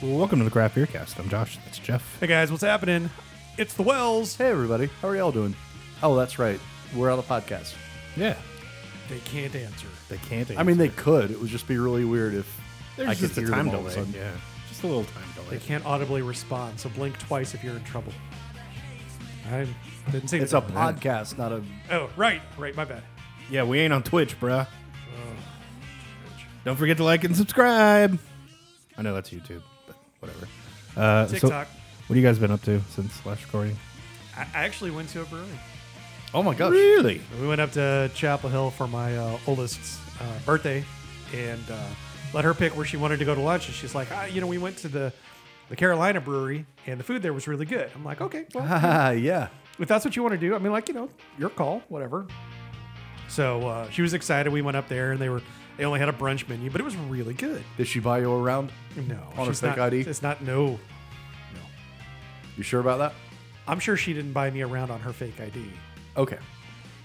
Welcome to the Craft Beer Cast. I'm Josh. That's Jeff. Hey guys, what's happening? It's the Wells. Hey everybody, how are y'all doing? Oh, that's right. We're on a podcast. Yeah. They can't answer. They can't answer. I mean, they could. It would just be really weird if there's I could just a time delay. Yeah. Just a little time delay. They can't audibly respond, so blink twice if you're in trouble. I didn't say that. It's a podcast, not a... Oh, right, my bad. Yeah, we ain't on Twitch, bruh. Don't forget to like and subscribe. I know that's YouTube, but whatever. TikTok. So what have you guys been up to since last recording? I actually went to a brewery. Oh my gosh. Really? We went up to Chapel Hill for my oldest's birthday and let her pick where she wanted to go to lunch. And she's like, we went to the Carolina brewery and the food there was really good. I'm like, okay, well. Yeah. If that's what you want to do, I mean, your call, whatever. So she was excited. We went up there and they only had a brunch menu, but it was really good. Did she buy you a round? No. On a fake ID? It's not, no. You sure about that? I'm sure she didn't buy me a round on her fake ID. Okay.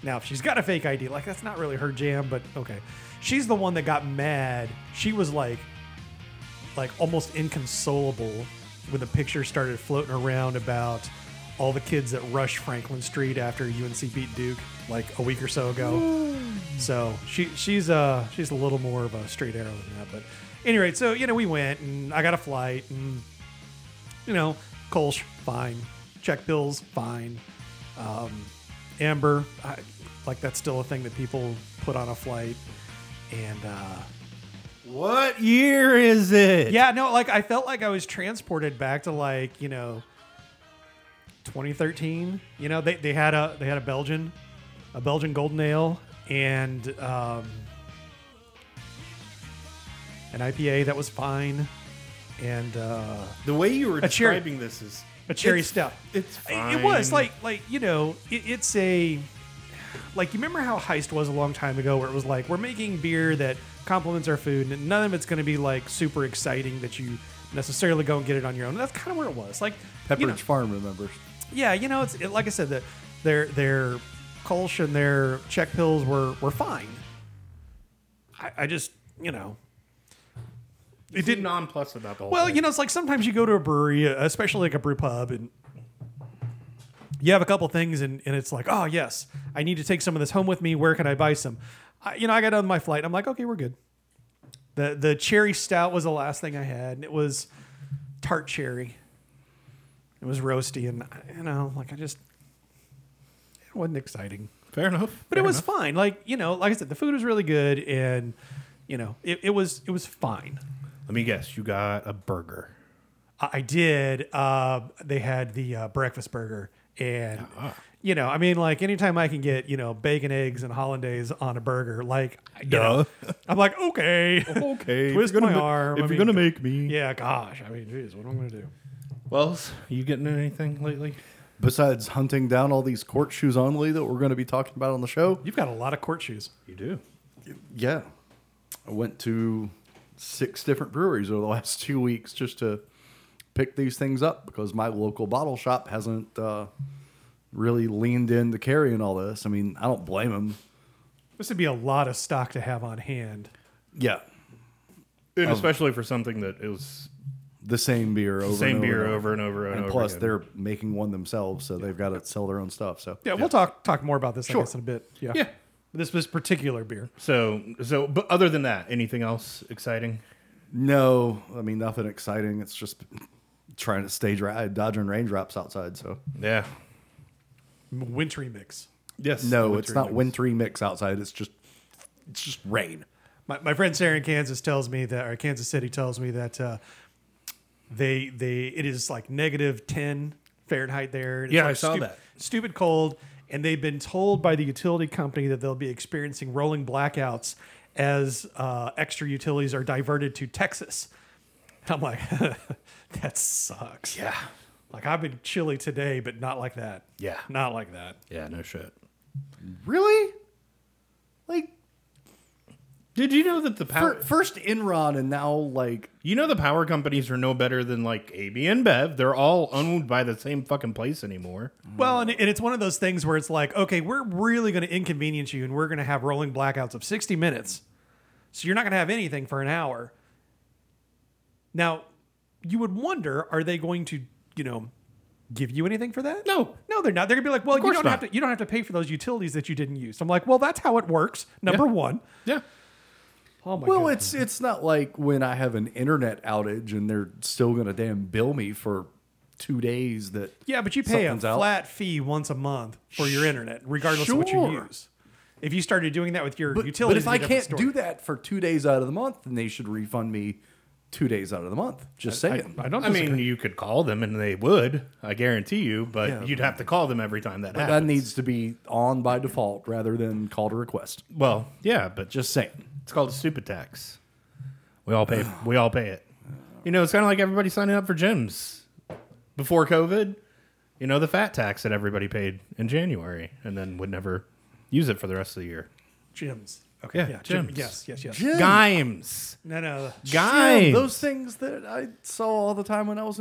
Now, if she's got a fake ID, that's not really her jam, but okay. She's the one that got mad. She was like almost inconsolable when the picture started floating around about all the kids that rushed Franklin Street after UNC beat Duke like a week or so ago. Ooh. So she's a little more of a straight arrow than that. But anyway, so we went and I got a flight and Kolsch, fine. Czech pils, fine. Amber, that's still a thing that people put on a flight. And what year is it? Yeah, no, I felt like I was transported back to 2013. They had a Belgian golden ale and an IPA that was fine. And the way you were describing this is a cherry stout. It's fine. It was it's a you remember how Heist was a long time ago where it was we're making beer that complements our food and none of it's going to be super exciting that you necessarily go and get it on your own. That's kind of where it was. Pepperidge Farm remembers. Yeah, it's like I said that their Kolsch and their Czech pils were fine. I just it didn't nonplus about the whole thing. It's sometimes you go to a brewery, especially a brew pub, and you have a couple things, and it's oh, yes, I need to take some of this home with me. Where can I buy some? I got on my flight, and I'm like, okay, we're good. The cherry stout was the last thing I had, and it was tart cherry. It was roasty, and, it wasn't exciting. Fair enough. But it was fine. Like I said, the food was really good, and... it was fine. Let me guess. You got a burger. I did. They had the breakfast burger. And, anytime I can get, bacon, eggs, and hollandaise on a burger, I'm like, okay. Okay. Twist my arm. If you're going to make me. Yeah, gosh. Geez, what am I going to do? Wells, you getting into anything lately? Besides hunting down all these court shoes only that we're going to be talking about on the show. You've got a lot of court shoes. You do. Yeah. I went to 6 different breweries over the last 2 weeks just to pick these things up because my local bottle shop hasn't really leaned into carrying all this. I mean, I don't blame them. This would be a lot of stock to have on hand. Yeah. And especially for something that it was... The same beer over and over and over. Plus, they're making one themselves, so they've got to sell their own stuff. So yeah, we'll talk more about this, sure. I guess, in a bit. Yeah. This was particular beer. So, but other than that, anything else exciting? No, nothing exciting. It's just trying to stay dry, dodging raindrops outside. So yeah, wintry mix. Yes. No, it's not wintry mix outside. It's just rain. My friend Sarah in Kansas tells me that, or Kansas City tells me that it is -10 Fahrenheit there. Yeah, I saw that. Stupid cold. And they've been told by the utility company that they'll be experiencing rolling blackouts as extra utilities are diverted to Texas. And I'm like, that sucks. Yeah. I've been chilly today, but not like that. Yeah. Not like that. Yeah, no shit. Really? Did you know that the power... First Enron and now, the power companies are no better than, AB InBev. They're all owned by the same fucking place anymore. Well, and it's one of those things where it's okay, we're really going to inconvenience you, and we're going to have rolling blackouts of 60 minutes. So you're not going to have anything for an hour. Now, you would wonder, are they going to, you know, give you anything for that? No, they're not. They're gonna be like, well, you don't have to pay for those utilities that you didn't use. I'm like, well, that's how it works. Number one. Yeah. Oh my God. It's not like when I have an internet outage and they're still gonna damn bill me for 2 days that. Yeah, but you pay a flat fee once a month for your internet, regardless of what you use. If you started doing that with your utilities, but if I can't do that for 2 days out of the month, then they should refund me 2 days out of the month. Just saying. I mean, you could call them and they would, I guarantee you, but you'd have to call them every time that happens. That needs to be on by default rather than call to request. Well, yeah, but just saying. It's called a stupid tax. We all pay it. You know, it's kind of like everybody signing up for gyms before COVID. You know, the fat tax that everybody paid in January and then would never use it for the rest of the year. Gyms. Okay. Yeah. Gyms. Yes. Gyms. No. Gyms. Those things that I saw all the time when I was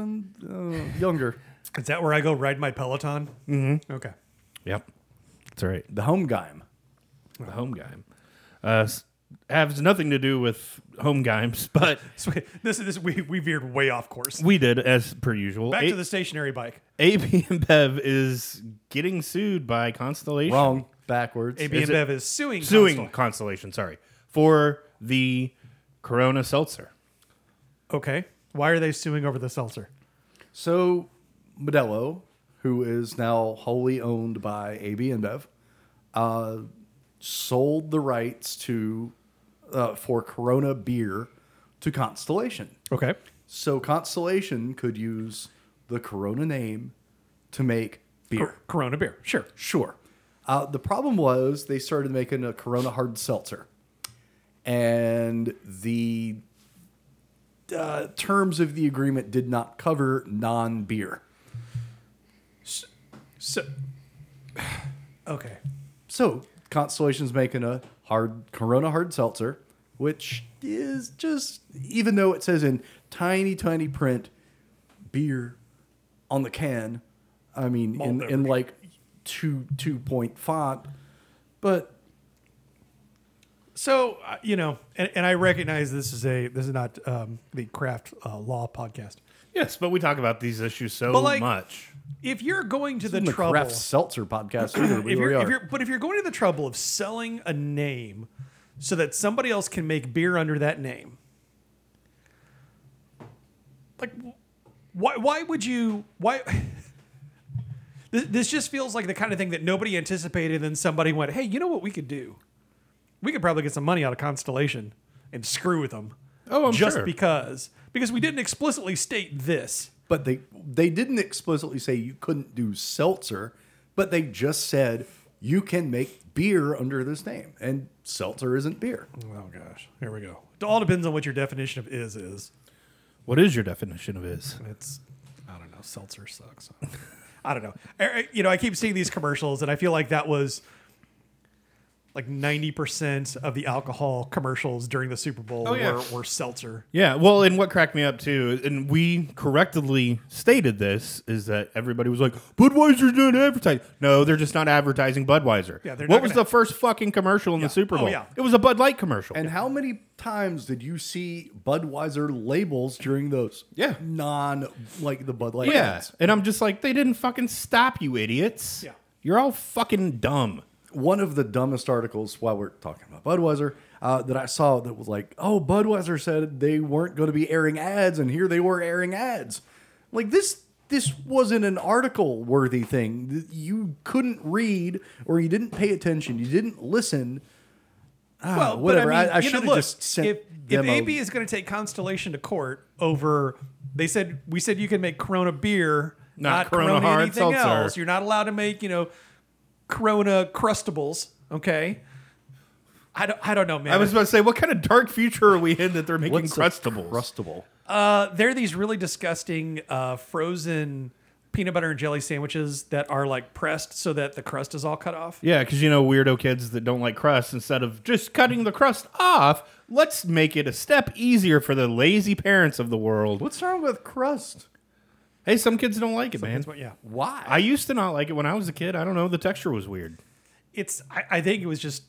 younger. Is that where I go ride my Peloton? Mm-hmm. Okay. Yep. That's right. The home gyme. Oh. The home gyme. Has nothing to do with home gymes, but we veered way off course. We did, as per usual. Back to the stationary bike. AB InBev is getting sued by Constellation. Wrong. Backwards. AB InBev is suing Constellation, sorry, for the Corona seltzer. Okay. Why are they suing over the seltzer? So Modelo, who is now wholly owned by AB InBev, sold the rights to for Corona beer to Constellation. Okay. So Constellation could use the Corona name to make beer. Corona beer. Sure. The problem was they started making a Corona hard seltzer. And the terms of the agreement did not cover non-beer. Okay. So Constellation's making a Corona hard seltzer, which is just, even though it says in tiny, tiny print, beer on the can, I mean, in like 2-point font, but so you know, and I recognize this is not the craft law podcast. Yes, but we talk about these issues so much. If you're going to the trouble, craft seltzer podcast, if you're going to the trouble of selling a name so that somebody else can make beer under that name, like why would you ? This just feels like the kind of thing that nobody anticipated, and somebody went, hey, you know what we could do? We could probably get some money out of Constellation and screw with them. Oh, I'm just sure. Because we didn't explicitly state this. But they didn't explicitly say you couldn't do seltzer, but they just said you can make beer under this name, and seltzer isn't beer. Oh, gosh. Here we go. It all depends on what your definition of is. What is your definition of is? It's, I don't know, seltzer sucks. I don't know. You know, I keep seeing these commercials, and I feel like that was like 90% of the alcohol commercials during the Super Bowl were seltzer. Yeah. Well, and what cracked me up, too, and we correctly stated this, is that everybody was like, Budweiser's not advertising. No, they're just not advertising Budweiser. Yeah, what was the first fucking commercial in the Super Bowl? Oh, yeah. It was a Bud Light commercial. And how many times did you see Budweiser labels during those the Bud Light ads? And I'm just like, they didn't fucking stop, you idiots. Yeah. You're all fucking dumb. One of the dumbest articles while we're talking about Budweiser that I saw that was like, oh, Budweiser said they weren't going to be airing ads, and here they were airing ads. Like, this wasn't an article-worthy thing. You couldn't read, or you didn't pay attention. You didn't listen. Well, whatever. But I should have just sent if AB is going to take Constellation to court over, we said you can make Corona beer, not Corona hard anything seltzer. Else. You're not allowed to make, you know, Corona Crustables, okay? I don't know, man. I was about to say, what kind of dark future are we in that they're making Crustables? Crustable? They're these really disgusting frozen peanut butter and jelly sandwiches that are like pressed so that the crust is all cut off. Yeah, because you know, weirdo kids that don't like crust, instead of just cutting the crust off, let's make it a step easier for the lazy parents of the world. What's wrong with crust? Hey, some kids don't like it, man. Why? I used to not like it when I was a kid. I don't know. The texture was weird. I think it was just,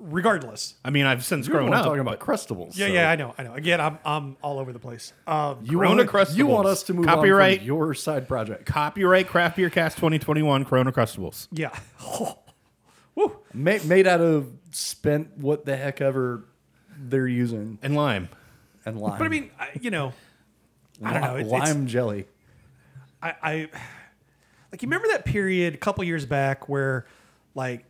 regardless. I mean, I've since grown up. Talking about Crustables. Yeah, so. Yeah, I know. Again, I'm all over the place. Corona Crustables. You want us to move on from your side project? Copyright Craft Beer Cast 2021 Corona Crustables. Yeah. Woo. Made out of spent what the heck ever they're using and lime. But I mean, I don't know. Lime jelly. I like, you remember that period a couple years back where, like,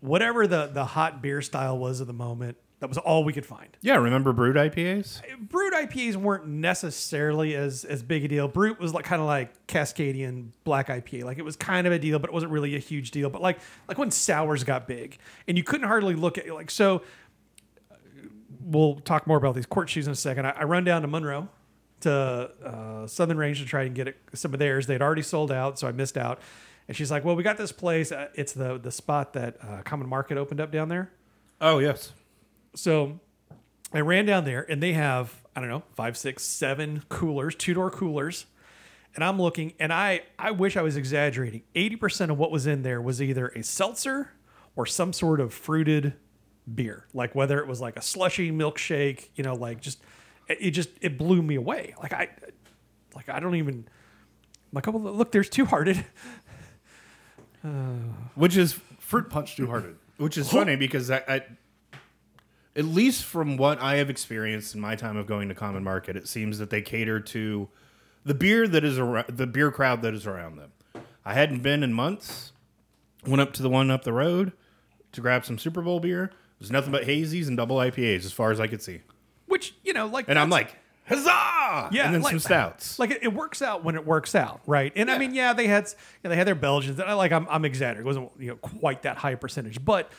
whatever the hot beer style was at the moment, that was all we could find. Yeah, remember brewed IPAs? Brewed IPAs weren't necessarily as big a deal. Brewed was like kind of like Cascadian black IPA. Like, it was kind of a deal, but it wasn't really a huge deal. But like when sours got big, and you couldn't hardly look at like so. We'll talk more about these Court Shoes in a second. I run down to Monroe to Southern Range to try and get some of theirs. They'd already sold out, so I missed out. And she's like, well, we got this place. It's the spot that Common Market opened up down there. Oh, yes. So I ran down there, and they have, I don't know, 5, 6, 7 coolers, 2-door coolers. And I'm looking, and I wish I was exaggerating. 80% of what was in there was either a seltzer or some sort of fruited beer. Like, whether it was like a slushy milkshake, like it blew me away. Like, I don't even, like, oh, look, there's Two Hearted. Which is fruit punch Two Hearted, which is funny because I at least from what I have experienced in my time of going to Common Market, it seems that they cater to the beer that is around, the beer crowd that is around them. I hadn't been in months. Went up to the one up the road to grab some Super Bowl beer. It was nothing but hazies and double IPAs as far as I could see. Which, like, and I'm like, huzzah! Yeah, and then some stouts. Like, it works out when it works out, right? And yeah. I mean, yeah, they had their Belgians. And I'm exaggerating. It wasn't quite that high a percentage, but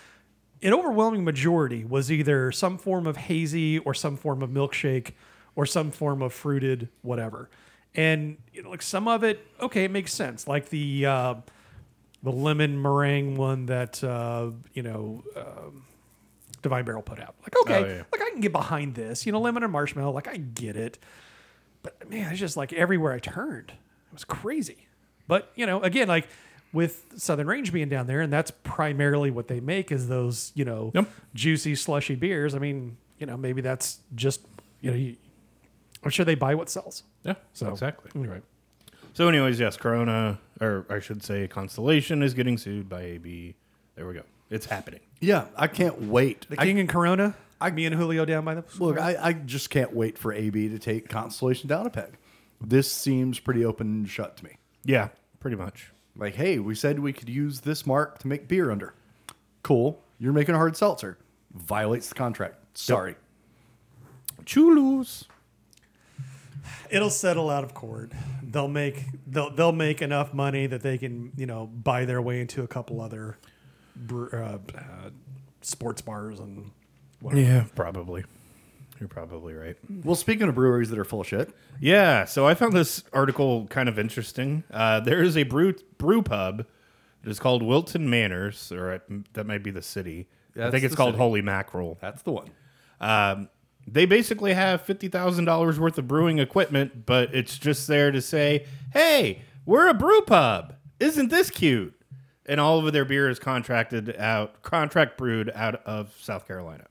an overwhelming majority was either some form of hazy or some form of milkshake or some form of fruited whatever. And like some of it, okay, it makes sense. Like the lemon meringue one that Divine Barrel put out. Like, okay, oh, yeah. Like, I can get behind this, lemon and marshmallow, like, I get it. But man, it's just like everywhere I turned, it was crazy. But, again, like with Southern Range being down there, and that's primarily what they make is those, yep. Juicy, slushy beers. I mean, maybe that's just, I'm sure they buy what sells. Yeah, so exactly. Anyway. So anyways, yes, Corona, or I should say Constellation, is getting sued by AB. There we go. It's happening. Yeah, I can't wait. The King and Corona? Me and Julio down by the... Look, I just can't wait for AB to take Constellation down a peg. This seems pretty open and shut to me. Yeah, pretty much. Like, hey, we said we could use this mark to make beer under. Cool. You're making a hard seltzer. Violates the contract. Sorry. Yep. Chulos. It'll settle out of court. They'll make enough money that they can, buy their way into a couple other... sports bars and whatever. Yeah, probably. You're probably right. Well, speaking of breweries that are full of shit. Yeah, so I found this article kind of interesting. There is a brew pub that is called Wilton Manors, or that might be the city. That's I think it's called city. Holy Mackerel. That's the one. They basically have $50,000 worth of brewing equipment, but it's just there to say, hey, we're a brew pub. Isn't this cute? And all of their beer is contract brewed out of South Carolina.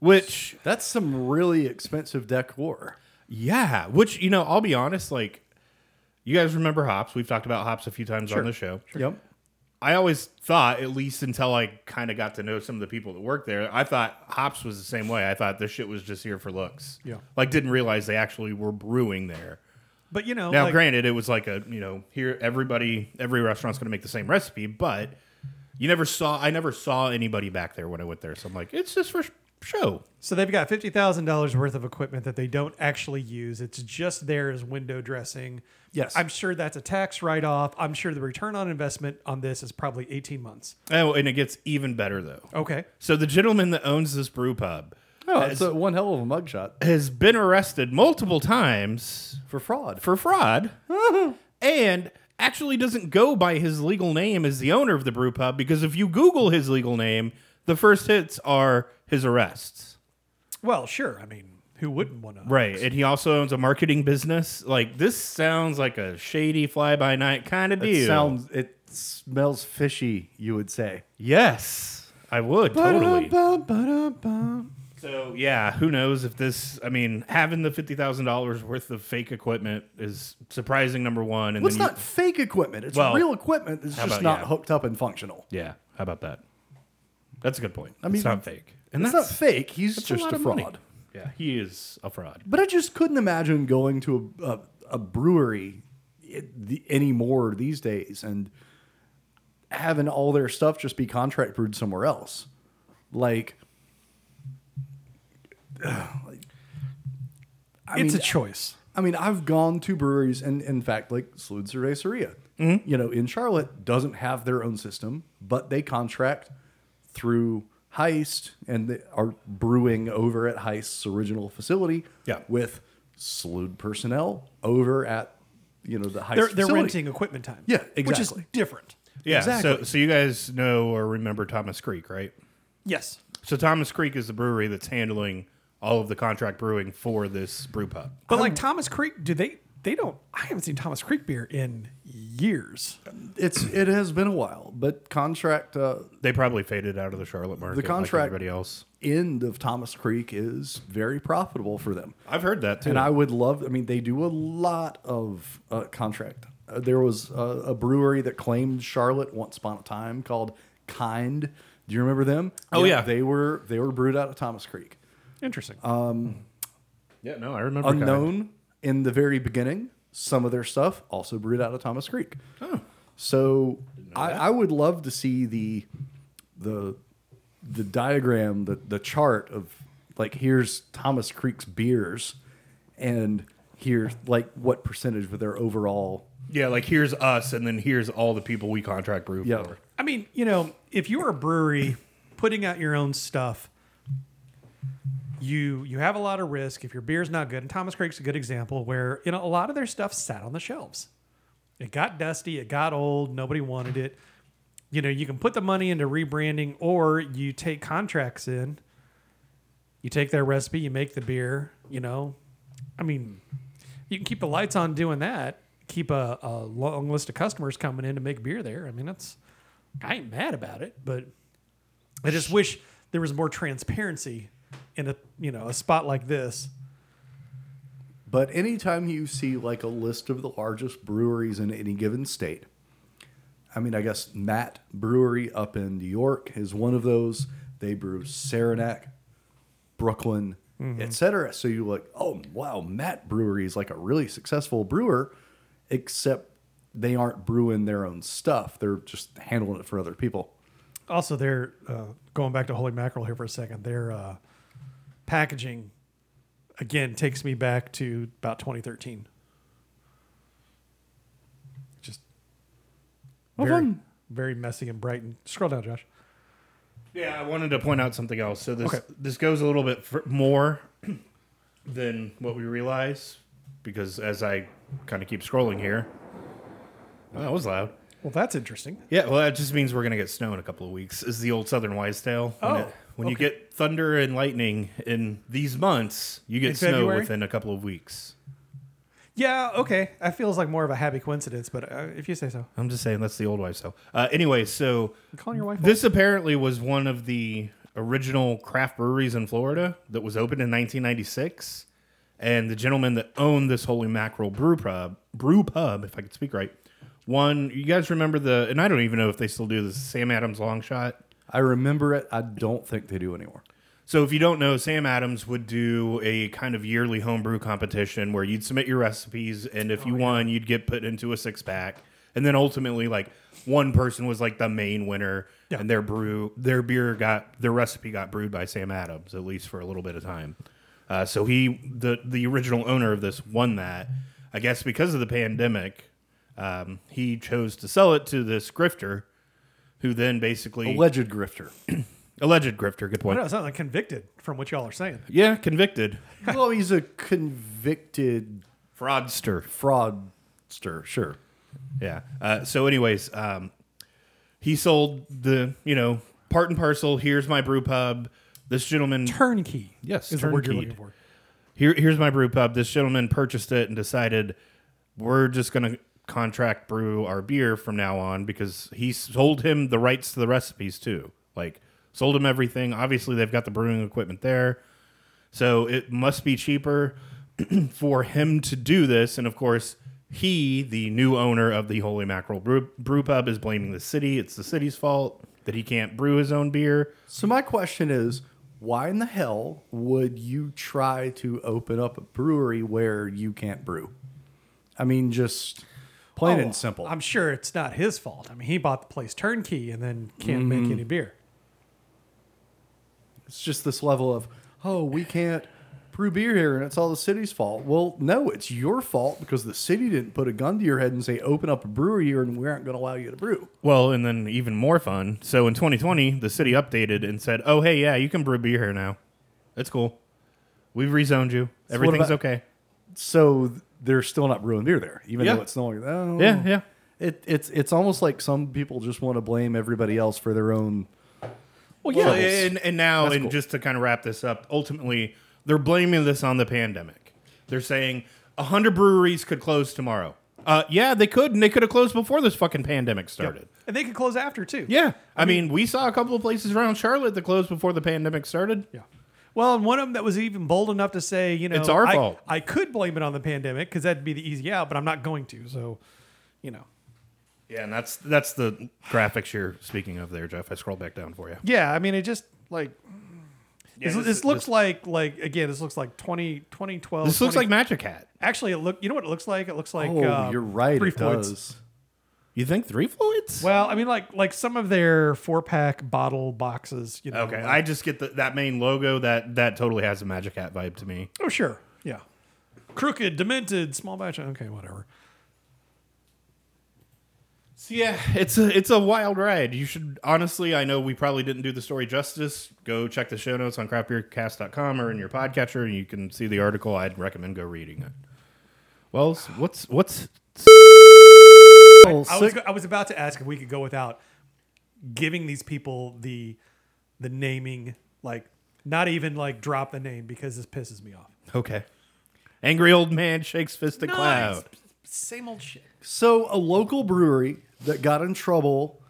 Which... That's some really expensive decor. Yeah. Which, I'll be honest, like, you guys remember hops. We've talked about hops a few times on the show. Sure. Yep. I always thought, at least until I kind of got to know some of the people that work there, I thought hops was the same way. I thought this shit was just here for looks. Yeah. Like, didn't realize they actually were brewing there. But now, like, granted, it was like a here every restaurant's going to make the same recipe, but I never saw anybody back there when I went there, so I'm like, it's just for show. So they've got $50,000 worth of equipment that they don't actually use; it's just there as window dressing. Yes, I'm sure that's a tax write-off. I'm sure the return on investment on this is probably 18 months. Oh, and it gets even better though. Okay, so the gentleman that owns this brew pub. Oh, it's one hell of a mugshot. Has been arrested multiple times for fraud. And actually doesn't go by his legal name as the owner of the brew pub, because if you Google his legal name, the first hits are his arrests. Well, sure. I mean, Who wouldn't want to? Right. And he also owns a marketing business. Like, this sounds like a shady fly-by-night kind of deal. It smells fishy, you would say. Yes, I would, totally. So, yeah, who knows if this... I mean, having the $50,000 worth of fake equipment is surprising, number one. And well, it's not fake equipment. It's real equipment. It's just not hooked up and functional. Yeah, how about that? That's a good point. I mean, it's not fake. And that's not fake. He's just a fraud. Money. Yeah, he is a fraud. But I just couldn't imagine going to a brewery anymore these days and having all their stuff just be contract brewed somewhere else. Like, it's a choice. I mean, I've gone to breweries, and in fact, like Slud Cerveceria, you know, in Charlotte doesn't have their own system, but they contract through Heist, and they are brewing over at Heist's original facility with Slud personnel over at, you know, the Heist facility. They're renting equipment time. Yeah, exactly. Which is different. Yeah, exactly. So you guys know or remember Thomas Creek, right? Yes. So Thomas Creek is the brewery that's handling all of the contract brewing for this brew pub. But like Thomas Creek, I haven't seen Thomas Creek beer in years. It has been a while, but contract... they probably faded out of the Charlotte market. The contract like everybody else. End of Thomas Creek is very profitable for them. I've heard that too. And I would love... I mean, they do a lot of contract. There was a brewery that claimed Charlotte once upon a time called Kind. Do you remember them? Oh, yeah. They were brewed out of Thomas Creek. Interesting. Yeah, no, I remember Unknown. Kind. In the very beginning, some of their stuff also brewed out of Thomas Creek. Oh. So I would love to see the diagram, the chart of like, here's Thomas Creek's beers, and here's like what percentage of their overall. Yeah, like here's us, and then here's all the people we contract brew for. I mean, you know, if you're a brewery putting out your own stuff, You have a lot of risk if your beer's not good. And Thomas Creek's a good example where, you know, a lot of their stuff sat on the shelves. It got dusty. It got old. Nobody wanted it. You know, you can put the money into rebranding, or you take contracts in. You take their recipe. You make the beer, you know. I mean, you can keep the lights on doing that. Keep a long list of customers coming in to make beer there. I mean, I ain't mad about it, but I just wish there was more transparency in a spot like this. But anytime you see like a list of the largest breweries in any given state, I mean, I guess Matt Brewery up in New York is one of those. They brew Saranac, Brooklyn, etc. So you're like, oh wow, Matt Brewery is like a really successful brewer, except they aren't brewing their own stuff. They're just handling it for other people. Also, they're going back to Holy Mackerel here for a second. They're packaging, again, takes me back to about 2013. Just very, very messy and bright. And scroll down, Josh. Yeah, I wanted to point out something else. So this goes a little bit more than what we realize, because as I kind of keep scrolling here, that was loud. Well, that's interesting. Yeah, well, that just means we're going to get snow in a couple of weeks. Is the old Southern Wise tale. When you get thunder and lightning in these months, you get snow within a couple of weeks. Yeah, okay. That feels like more of a happy coincidence, but if you say so. I'm just saying that's the old wives' tale. Anyway, so I'm calling your wife. This apparently was one of the original craft breweries in Florida that was opened in 1996, and the gentleman that owned this Holy Mackerel brew pub, if I could speak right. One, you guys remember and I don't even know if they still do this, Sam Adams long shot? I remember it. I don't think they do anymore. So if you don't know, Sam Adams would do a kind of yearly homebrew competition where you'd submit your recipes, and if you won, you'd get put into a 6-pack. And then ultimately, like, one person was like the main winner, and their recipe got brewed by Sam Adams, at least for a little bit of time. So the original owner of this won that. I guess because of the pandemic... he chose to sell it to this grifter, who then basically... Alleged grifter. Alleged grifter, good point. No, it sounds like convicted from what y'all are saying. Yeah, convicted. Well, he's a convicted... Fraudster, sure. Yeah. So anyways, he sold the, you know, part and parcel, here's my brew pub, this gentleman... Turnkey. Yes, is the word you're looking for. Here's my brew pub. This gentleman purchased it and decided we're just going to contract brew our beer from now on, because he sold him the rights to the recipes too. Like, sold him everything. Obviously, they've got the brewing equipment there. So it must be cheaper for him to do this. And of course, he, the new owner of the Holy Mackerel brew pub, is blaming the city. It's the city's fault that he can't brew his own beer. So my question is, why in the hell would you try to open up a brewery where you can't brew? I mean, just plain and simple. I'm sure it's not his fault. I mean, he bought the place turnkey and then can't make any beer. It's just this level of, oh, we can't brew beer here and it's all the city's fault. Well, no, it's your fault because the city didn't put a gun to your head and say, open up a brewery here and we aren't going to allow you to brew. Well, and then even more fun. So in 2020, the city updated and said, oh, hey, yeah, you can brew beer here now. It's cool. We've rezoned you. Everything's okay. So they're still not brewing beer there, even though it's no longer. Oh. Yeah, yeah. It's almost like some people just want to blame everybody else for their own. Well, yeah, and now, that's cool. Just to kind of wrap this up, ultimately, they're blaming this on the pandemic. They're saying 100 breweries could close tomorrow. Yeah, they could, and they could have closed before this fucking pandemic started. Yep. And they could close after, too. Yeah. I mean, we saw a couple of places around Charlotte that closed before the pandemic started. Yeah. Well, and one of them that was even bold enough to say, you know, it's our fault. I could blame it on the pandemic because that'd be the easy out, but I'm not going to. So, you know. Yeah, and that's the graphics you're speaking of there, Jeff. I scrolled back down for you. Yeah, I mean, it just, like, yeah, this looks like again, this looks like 2012. This looks like Magic Hat. Actually, you know what it looks like? It looks like, you're right, Three Floyds. It does. You think Three Floyds? Well, I mean, like some of their 4-pack bottle boxes. You know, okay, like, I just get that main logo that totally has a Magic Hat vibe to me. Oh, sure. Yeah. Crooked, demented, small batch. Okay, whatever. So yeah, it's a wild ride. You should, honestly, I know we probably didn't do the story justice. Go check the show notes on craftbeercast.com or in your podcatcher, and you can see the article. I'd recommend go reading it. Wells, what's? I was about to ask if we could go without giving these people the naming, like, not even like drop the name, because this pisses me off. Okay. Angry old man shakes fist at cloud. Same old shit. So a local brewery that got in trouble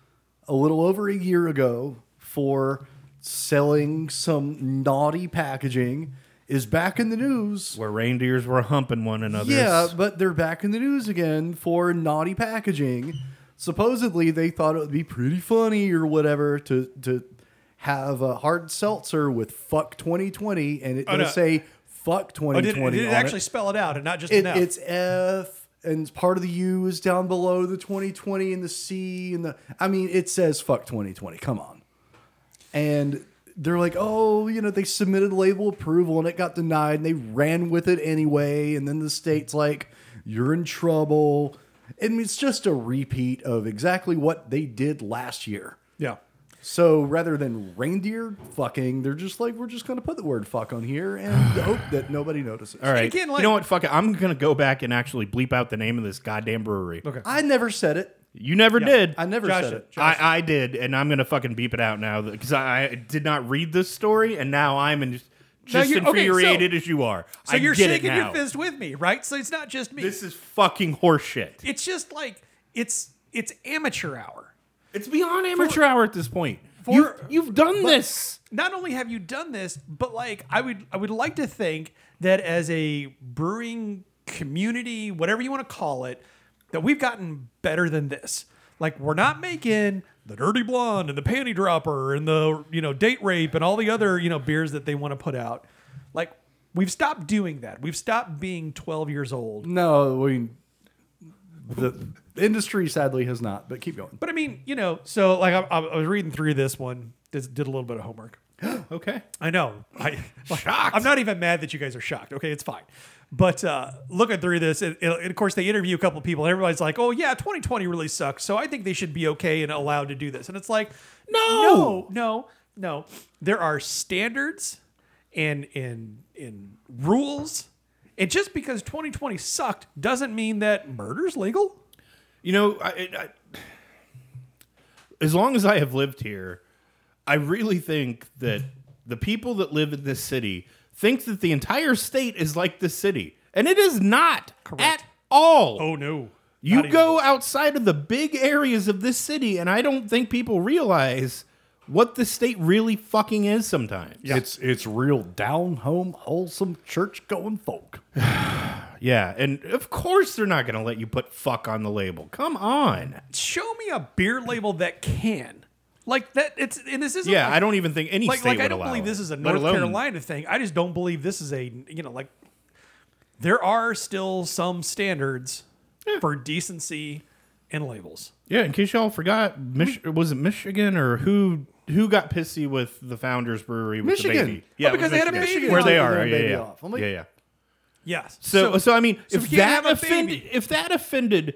a little over a year ago for selling some naughty packaging is back in the news. Where reindeers were humping one another. Yeah, but they're back in the news again for naughty packaging. Supposedly they thought it would be pretty funny or whatever to have a hard seltzer with fuck 2020 and it does say fuck 2020 on it. Did it actually spell it out and not just enough? It's F. And part of the U is down below the 2020 and the C and the... I mean, it says fuck 2020. Come on. And they're like, oh, you know, they submitted label approval and it got denied and they ran with it anyway. And then the state's like, you're in trouble. And it's just a repeat of exactly what they did last year. Yeah. So rather than reindeer fucking, they're just like, we're just going to put the word fuck on here and hope that nobody notices. All right. Again, like, you know what? Fuck it. I'm going to go back and actually bleep out the name of this goddamn brewery. Okay. I never said it. You never did. I never said it. I did, and I'm going to fucking beep it out now because I did not read this story, and now I'm just infuriated as you are. So you're shaking your fist with me, right? So it's not just me. This is fucking horseshit. It's just like, it's amateur hour. It's beyond amateur hour at this point. You've done this. Not only have you done this, but like I would like to think that as a brewing community, whatever you want to call it, that we've gotten better than this. Like, we're not making the Dirty Blonde and the Panty Dropper and the, you know, Date Rape and all the other, you know, beers that they want to put out. Like, we've stopped doing that. We've stopped being 12 years old. No, the industry sadly has not, but keep going. But I mean, you know, so like I was reading through this one, did a little bit of homework. Okay. I know. Shocked. I'm not even mad that you guys are shocked. Okay, it's fine. But looking through this, and of course they interview a couple of people and everybody's like, oh yeah, 2020 really sucks, so I think they should be okay and allowed to do this. And it's like, no. There are standards and rules. And just because 2020 sucked doesn't mean that murder's legal. You know, I, as long as I have lived here, I really think that the people that live in this city thinks that the entire state is like this city. And it is not at all. Oh, no. You go outside of the big areas of this city, and I don't think people realize what the state really fucking is sometimes. Yeah. It's real down-home, wholesome, church-going folk. Yeah, and of course they're not going to let you put fuck on the label. Come on. Show me a beer label that can. Like that, it's, and this isn't. Yeah, like, I don't even think any state would allow it. I don't believe this is a North Carolina thing. I just don't believe this is a, you know, like, there are still some standards for decency and labels. Yeah, in case y'all forgot, was it Michigan or who got pissy with the Founders Brewery with Michigan. The baby? Yeah, because they had a baby. Where they are, Yes. So I mean, so if that offended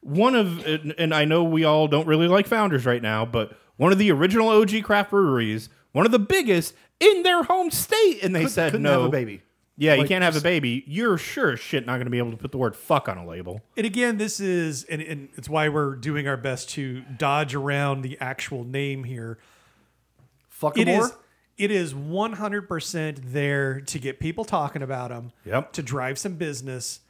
one of, and I know we all don't really like Founders right now, but one of the original OG craft breweries, one of the biggest in their home state, and they said no. Couldn't have a baby. Yeah, like, you can't have a baby. You're sure as shit not going to be able to put the word fuck on a label. And again, this is, and it's why we're doing our best to dodge around the actual name here. Fuckamore? It is 100% there to get people talking about them, to drive some business.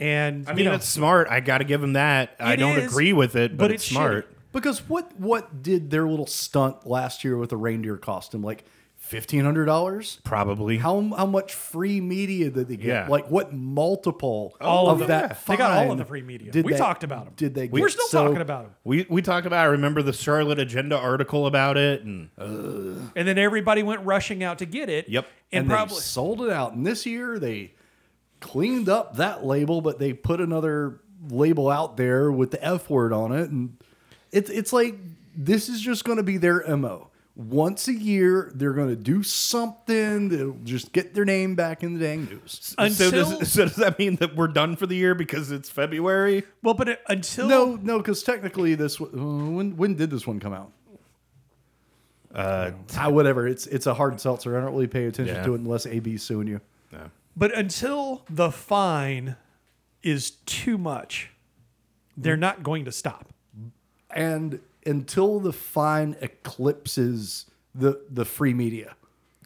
And I mean, it's smart. I got to give them that. I don't agree with it, but it's smart. Because what did their little stunt last year with the reindeer costume? Like $1,500? Probably. How much free media did they get? Yeah. Like what multiple of that fine? They got all of the free media. We talked about them. Did they get? We're still talking about them. We talked about, I remember the Charlotte Agenda article about it. And then everybody went rushing out to get it. Yep. And probably they sold it out. And this year they cleaned up that label, but they put another label out there with the F word on it. And it's like, this is just going to be their MO. Once a year, they're going to do something that'll just get their name back in the dang news. So does that mean that we're done for the year because it's February? Well, but no, because technically this when did this one come out? Whatever. It's a hard seltzer. I don't really pay attention to it unless AB's suing you. Yeah. But until the fine is too much, they're not going to stop. And until the fine eclipses the free media.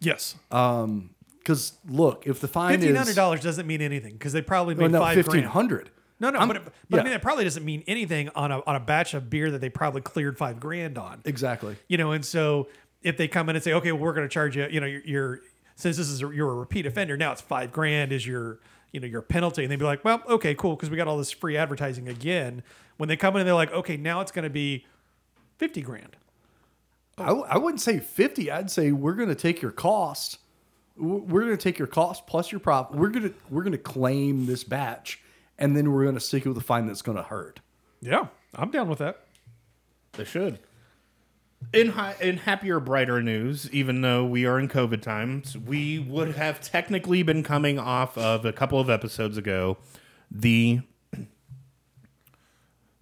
Yes. Because look, if the fine is $1,500 doesn't mean anything because they probably made $5,500. No, but I mean, that probably doesn't mean anything on a batch of beer that they probably cleared $5,000 on. Exactly. You know, and so if they come in and say, okay, well, we're going to charge you, you know, your since this is you're a repeat offender, now it's $5,000 is your, you know, your penalty, and they'd be like, well, okay, cool, because we got all this free advertising again. When they come in and they're like, okay, now it's going to be $50,000. I wouldn't say 50. I'd say we're going to take your cost. We're going to take your cost plus your profit. We're going to claim this batch, and then we're going to stick it with a fine that's going to hurt. Yeah, I'm down with that. They should. In happier, brighter news, even though we are in COVID times, we would have technically been coming off of a couple of episodes ago the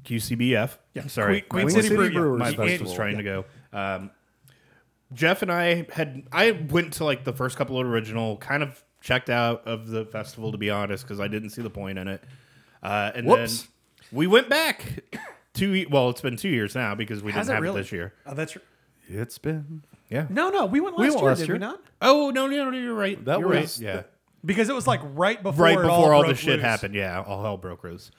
QCBF. Yeah, sorry. Queen City Brewers Festival. My voice was trying to go. Jeff and I went to like the first couple of original, kind of checked out of the festival, to be honest, because I didn't see the point in it. And then we went back. It's been 2 years now because we didn't have it this year. Oh, that's true. It's been. Yeah. No, we went last year, did we not? Oh, no, you're right. That was because it was like right before all the shit happened. Yeah, all hell broke loose.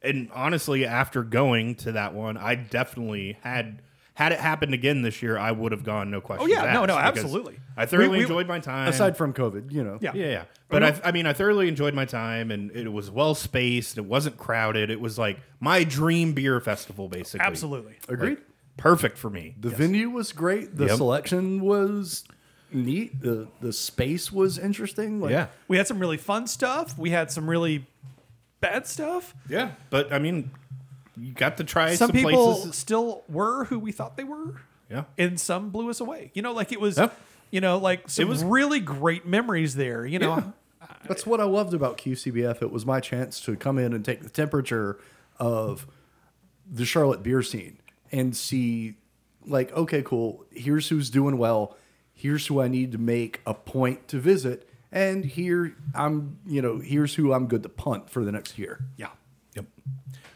And honestly, after going to that one, I definitely had it happened again this year, I would have gone, no question. Oh, yeah, no, absolutely. I thoroughly enjoyed my time. Aside from COVID, you know. Yeah. But I thoroughly enjoyed my time, and it was well-spaced. It wasn't crowded. It was like my dream beer festival, basically. Absolutely. Agreed. Like, perfect for me. The venue was great. The selection was neat. The space was interesting. Like, we had some really fun stuff. We had some really bad stuff. Yeah, but I mean, you got to try some people places. Still were who we thought they were. Yeah, and some blew us away. You know, like it was. You know, like it was really great memories there. You know, that's what I loved about QCBF. It was my chance to come in and take the temperature of the Charlotte beer scene and see, like, okay, cool. Here's who's doing well. Here's who I need to make a point to visit. And here's who I'm good to punt for the next year. Yeah. Yep.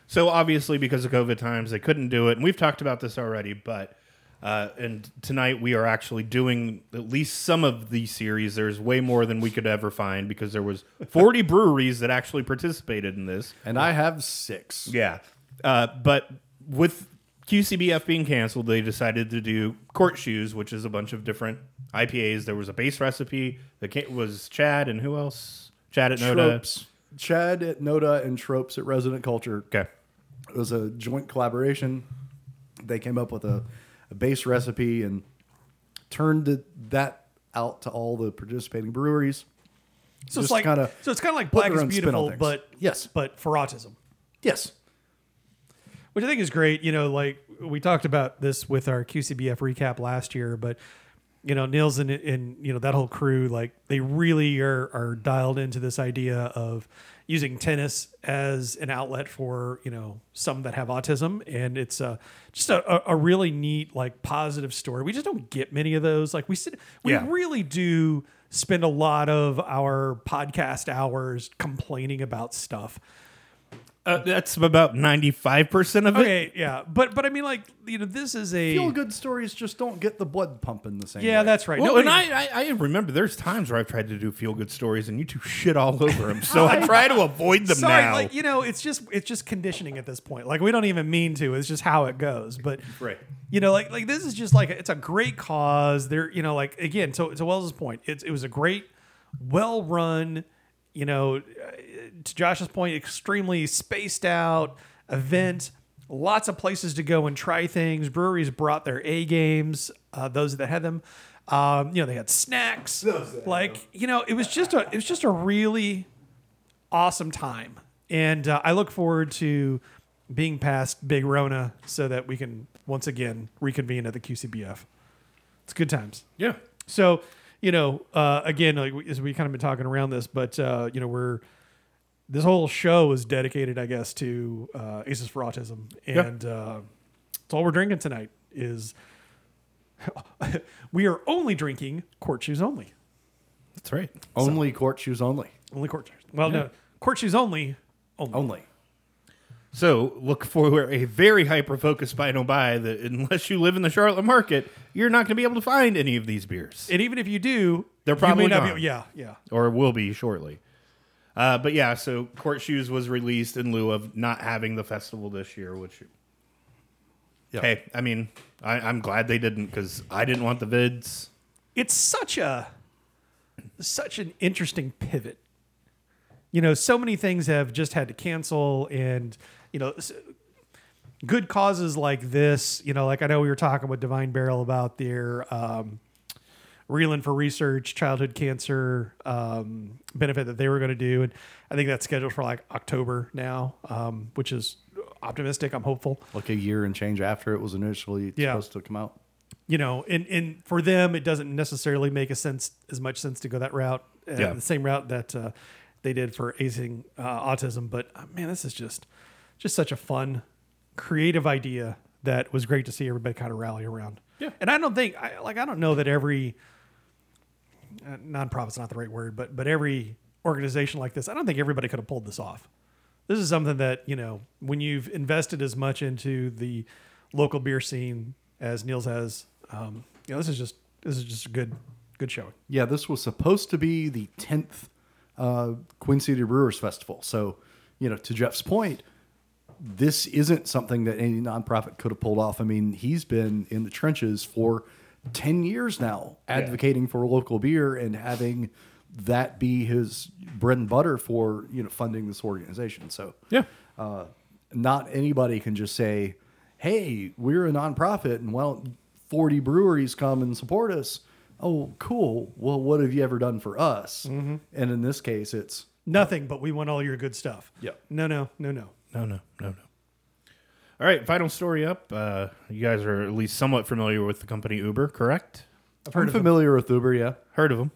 So obviously, because of COVID times, they couldn't do it, and we've talked about this already. But And tonight we are actually doing at least some of these series. There's way more than we could ever find because there was 40 breweries that actually participated in this. And I have 6. Yeah. But with QCBF being canceled, they decided to do Court Shoes, which is a bunch of different IPAs. There was a base recipe that was Chad and who else? Chad at Noda. Tropes. Chad at Noda and Tropes at Resident Culture. Okay. It was a joint collaboration. They came up with a base recipe and turned that out to all the participating breweries. So it's like kinda, so it's kind of like Black is Beautiful, but yes, but for autism. Yes, which I think is great. You know, like we talked about this with our QCBF recap last year, but you know, Niels and you know that whole crew, like they really are dialed into this idea of using tennis as an outlet for, you know, some that have autism. And it's just a really neat, like, positive story. We just don't get many of those. Like, we really do spend a lot of our podcast hours complaining about stuff. That's about 95% of it. Okay, yeah. But I mean, like, you know, this is a... Feel-good stories just don't get the blood pumping the same way. Yeah, that's right. Well, I remember there's times where I've tried to do feel-good stories, and you two shit all over them, so I try to avoid them now. Like, you know, it's just conditioning at this point. Like, we don't even mean to. It's just how it goes. But, right. You know, like this is just, like, it's a great cause. There, you know, like, again, to Wells' point, it was a great, well-run... You know, to Josh's point, extremely spaced out event, lots of places to go and try things. Breweries brought their A games, those that had them. You know, they had snacks. Like, you know, it was just a really awesome time. And I look forward to being past Big Rona so that we can once again reconvene at the QCBF. It's good times. Yeah. So... You know, again, like as we kind of been talking around this, but you know, this whole show is dedicated, I guess, to Aces for Autism, and it's all we're drinking tonight is we are only drinking Court Shoes only. That's right, only Court Shoes only. Only Court Shoes. Well, yeah. No, Court Shoes only. So look for a very hyper-focused buy no buy that unless you live in the Charlotte market, you're not going to be able to find any of these beers. And even if you do, they're probably not. Yeah. Or will be shortly. But yeah, so Court Shoes was released in lieu of not having the festival this year, which... Yep. Hey, I mean, I'm glad they didn't because I didn't want the vids. It's such an interesting pivot. You know, so many things have just had to cancel and, you know, good causes like this, you know, like I know we were talking with Divine Barrel about their Reeling for Research childhood cancer benefit that they were going to do. And I think that's scheduled for like October now, which is optimistic. I'm hopeful. Like a year and change after it was initially supposed to come out. You know, and for them, it doesn't necessarily make as much sense to go that route, the same route that... they did for acing autism, but man, this is just such a fun, creative idea that was great to see everybody kind of rally around. Yeah, and I don't know that every nonprofit's not the right word, but every organization like this, I don't think everybody could have pulled this off. This is something that, you know, when you've invested as much into the local beer scene as Niels has, you know, this is just a good showing. Yeah, this was supposed to be the 10th. Queen City Brewers Festival. So, you know, to Jeff's point, this isn't something that any nonprofit could have pulled off. I mean, he's been in the trenches for 10 years now, advocating for local beer and having that be his bread and butter for, you know, funding this organization. So, not anybody can just say, hey, we're a nonprofit and 40 breweries come and support us. Oh, cool. Well, what have you ever done for us? Mm-hmm. And in this case, it's... Nothing, but we want all your good stuff. Yeah. No. All right, final story up. You guys are at least somewhat familiar with the company Uber, correct? I'm familiar with Uber, yeah. Heard of them.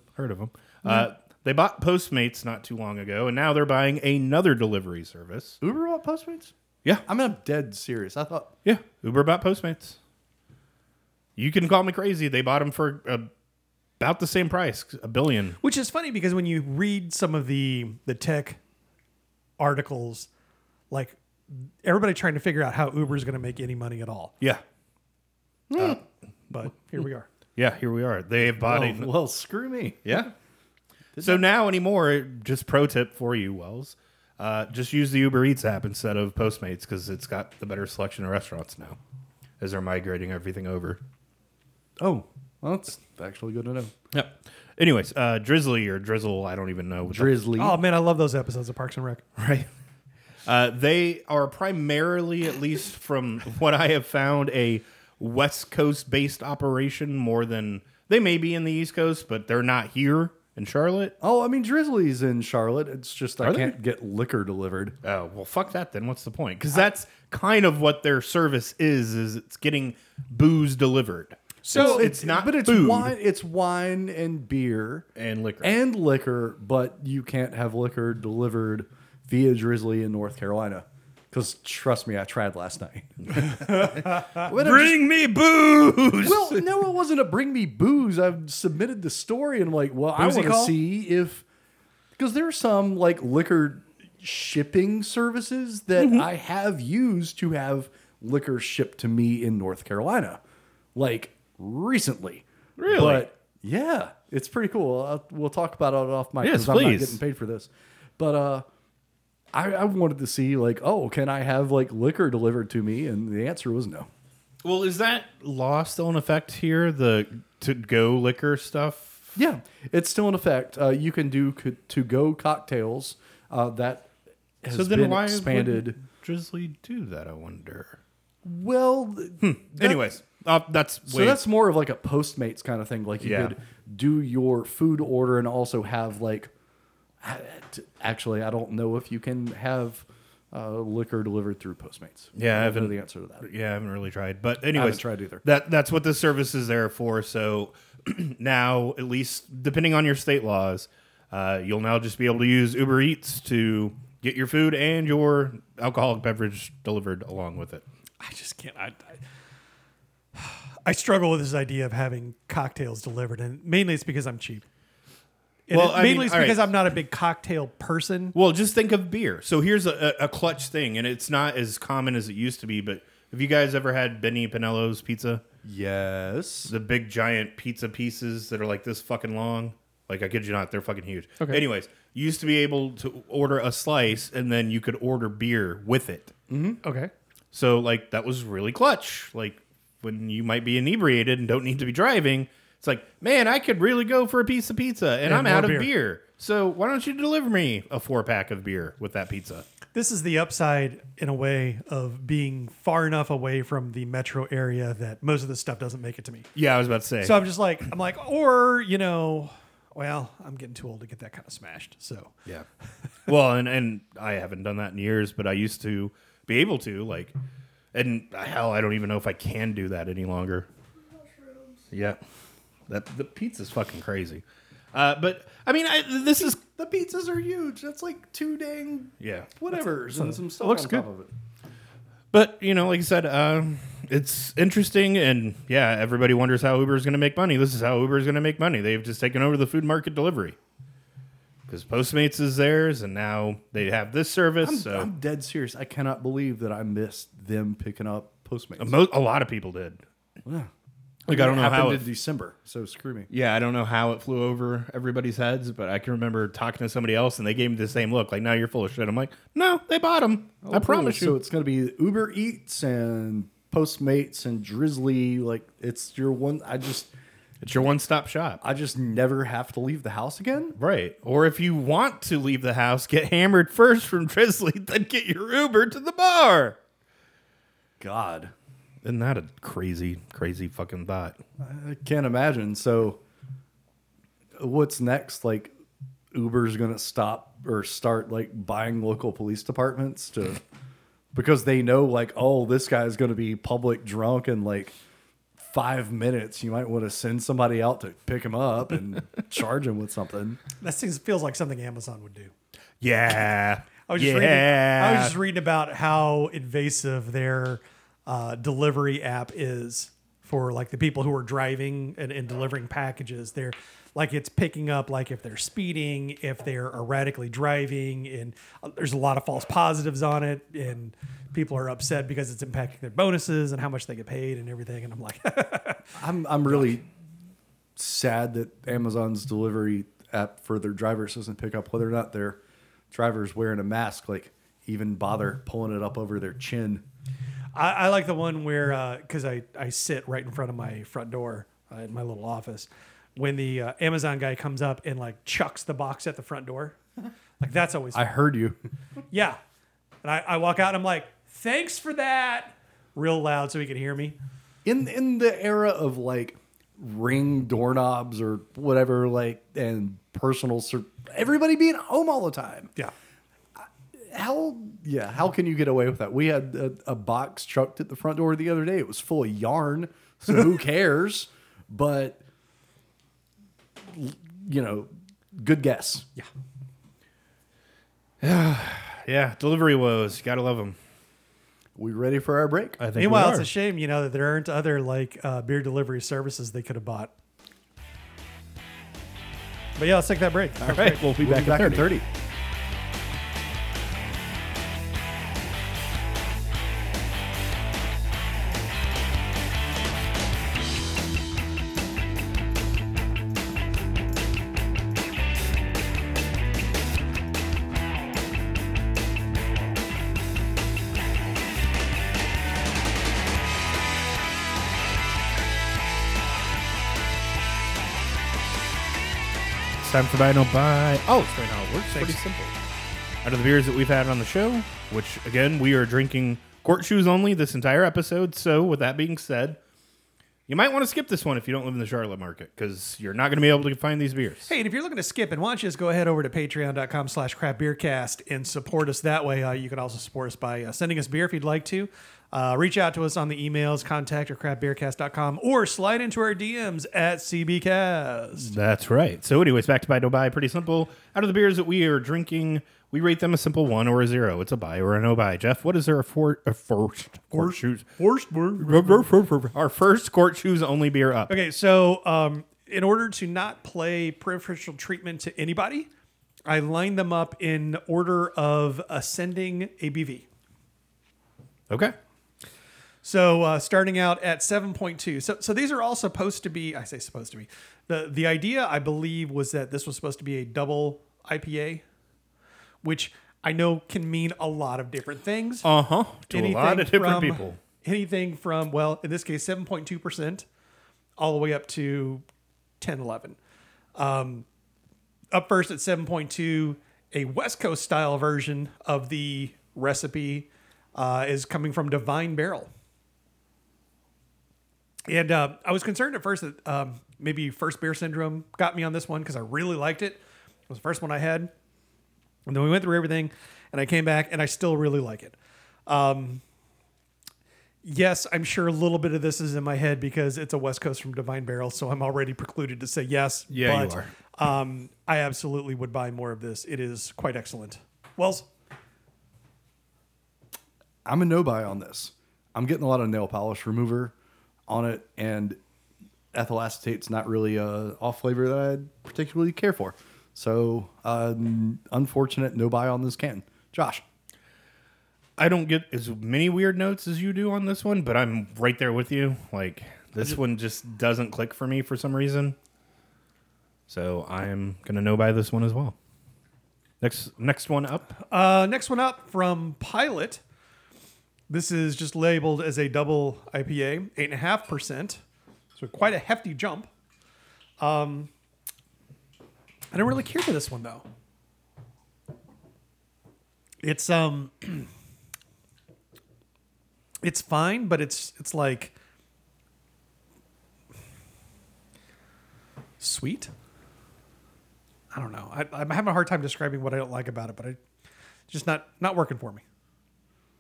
Mm-hmm. They bought Postmates not too long ago, and now they're buying another delivery service. Uber bought Postmates? Yeah. I mean, I'm dead serious. I thought... Yeah, Uber bought Postmates. You can call me crazy. They bought them for... About the same price, $1 billion. Which is funny because when you read some of the tech articles, like everybody trying to figure out how Uber is going to make any money at all. Yeah. but here we are. Yeah, here we are. They have bodied. Well, screw me. Yeah. So now anymore, just pro tip for you, Wells, just use the Uber Eats app instead of Postmates because it's got the better selection of restaurants now as they're migrating everything over. Oh, well, that's actually good to know. Yep. Anyways, Drizzly or Drizzle, I don't even know. Drizzly. Oh, man, I love those episodes of Parks and Rec. Right. They are primarily, at least from what I have found, a West Coast-based operation more than... They may be in the East Coast, but they're not here. In Charlotte? Oh, I mean, Drizzly's in Charlotte. It's just I can't get liquor delivered. Oh, well, fuck that then. What's the point? Because that's kind of what their service is it's getting booze delivered. So it's not but it's food. It's wine and beer. And liquor, but you can't have liquor delivered via Drizzly in North Carolina. Because trust me, I tried last night. Bring me booze! Well, no, it wasn't a bring me booze. I've submitted the story and I'm like, well, I want to see if... Because there are some like liquor shipping services that I have used to have liquor shipped to me in North Carolina. Like, recently. Really? But, yeah, it's pretty cool. We'll talk about it off mic because I'm not getting paid for this. But... I wanted to see, like, oh, can I have, like, liquor delivered to me? And the answer was no. Well, is that law still in effect here, the to-go liquor stuff? Yeah, it's still in effect. You can do to-go cocktails. That has been expanded. Would Drizzly do that, I wonder? Well... Anyways, that's more of, like, a Postmates kind of thing. Like, you could do your food order and also have, like... Actually, I don't know if you can have liquor delivered through Postmates. Yeah, I haven't know the answer to that. Yeah, I haven't really tried. But anyways, I haven't tried either. That's what the service is there for. So now, at least depending on your state laws, you'll now just be able to use Uber Eats to get your food and your alcoholic beverage delivered along with it. I just can't. I struggle with this idea of having cocktails delivered, and mainly it's because I'm cheap. Because I'm not a big cocktail person. Well, just think of beer. So here's a clutch thing, and it's not as common as it used to be, but have you guys ever had Benny Pinello's pizza? Yes. The big, giant pizza pieces that are like this fucking long. Like, I kid you not, they're fucking huge. Okay. Anyways, you used to be able to order a slice, and then you could order beer with it. Mm-hmm. Okay. So, like, that was really clutch. Like, when you might be inebriated and don't need to be driving... It's like, man, I could really go for a piece of pizza, and I'm out of beer. So why don't you deliver me a 4-pack of beer with that pizza? This is the upside, in a way, of being far enough away from the metro area that most of this stuff doesn't make it to me. Yeah, I was about to say. So I'm like, or, you know, well, I'm getting too old to get that kind of smashed. So yeah. Well, and I haven't done that in years, but I used to be able to, like, and hell, I don't even know if I can do that any longer. Yeah. The pizza's fucking crazy. But, I mean, this is... The pizzas are huge. That's like 2 dang... Yeah. Whatevers and some stuff looks on top of it. But, you know, like I said, it's interesting. And, yeah, everybody wonders how Uber's going to make money. This is how Uber's going to make money. They've just taken over the food market delivery. Because Postmates is theirs, and now they have this service. I'm dead serious. I cannot believe that I missed them picking up Postmates. A lot of people did. Yeah. Like, I don't know how it happened in December, so screw me. Yeah, I don't know how it flew over everybody's heads, but I can remember talking to somebody else, and they gave me the same look. Like, now you're full of shit. I'm like, no, they bought them. Oh, I promise you. So it's going to be Uber Eats and Postmates and Drizzly. Like, it's your one. It's your one-stop shop. I just never have to leave the house again. Right. Or if you want to leave the house, get hammered first from Drizzly, then get your Uber to the bar. God. Isn't that a crazy, crazy fucking thought? I can't imagine. So what's next? Like, Uber's going to stop or start, like, buying local police departments to because they know, like, oh, this guy's going to be public drunk in, like, 5 minutes. You might want to send somebody out to pick him up and charge him with something. That feels like something Amazon would do. Yeah. I was just reading about how invasive their... delivery app is for like the people who are driving and delivering packages. They're Like it's picking up, like if they're speeding, if they're erratically driving, and there's a lot of false positives on it, and people are upset because it's impacting their bonuses and how much they get paid and everything. And I'm like, I'm really sad that Amazon's delivery app for their drivers doesn't pick up whether or not their driver's wearing a mask. Like even bother pulling it up over their chin. I like the one where, because I sit right in front of my front door in my little office. When the Amazon guy comes up and like chucks the box at the front door, like that's always fun. I heard you. Yeah. And I walk out and I'm like, thanks for that. Real loud so he can hear me. In the era of like Ring doorknobs or whatever, like, and personal, everybody being home all the time. Yeah. How can you get away with that? We had a box chucked at the front door the other day. It was full of yarn. So who cares? But you know, good guess. Yeah. Yeah. Delivery woes. Gotta love them. We ready for our break? I think. Meanwhile, it's a shame, you know, that there aren't other like beer delivery services they could have bought. But yeah, let's take that break. All right. We'll be back in 30. Time for buy no buy. Oh, it's right now. It works. Thanks. Pretty simple. Out of the beers that we've had on the show, which again we are drinking Court Shoes only this entire episode. So with that being said, you might want to skip this one if you don't live in the Charlotte market, because you're not going to be able to find these beers. Hey, and if you're looking to skip and watch us, go ahead over to patreon.com/craftbeercast and support us that way. You can also support us by sending us beer if you'd like to. Reach out to us on the emails, contact at craftbeercast.com, or slide into our DMs at CBcast. That's right. So anyways, back to buy, no buy. Pretty simple. Out of the beers that we are drinking, we rate them a simple 1 or a 0. It's a buy or a no buy. Jeff, what is our first Court Shoes only beer up? Okay, so in order to not play preferential treatment to anybody, I line them up in order of ascending ABV. Okay. So starting out at 7.2. So these are all supposed to be, I say supposed to be, the idea I believe was that this was supposed to be a double IPA, which I know can mean a lot of different things. Uh-huh. To anything a lot of different people. Anything from, well, in this case, 7.2% all the way up to 10, 11. Up first at 7.2, a West Coast style version of the recipe is coming from Divine Barrel. And I was concerned at first that maybe first beer syndrome got me on this one because I really liked it. It was the first one I had. And then we went through everything, and I came back, and I still really like it. Yes, I'm sure a little bit of this is in my head because it's a West Coast from Divine Barrel, so I'm already precluded to say yes. Yeah, but, you are. I absolutely would buy more of this. It is quite excellent. Wells? I'm a no buy on this. I'm getting a lot of nail polish remover on it, and ethyl acetate's not really a off flavor that I'd particularly care for. So unfortunate no buy on this can. Josh? I don't get as many weird notes as you do on this one, but I'm right there with you. Like this one just doesn't click for me for some reason. So I'm gonna no buy this one as well. Next one up. Next one up from Pilot. This is just labeled as a double IPA, 8.5%. So quite a hefty jump. I don't really care for this one though. It's it's fine, but it's like sweet. I don't know. I'm having a hard time describing what I don't like about it, but it's just not working for me.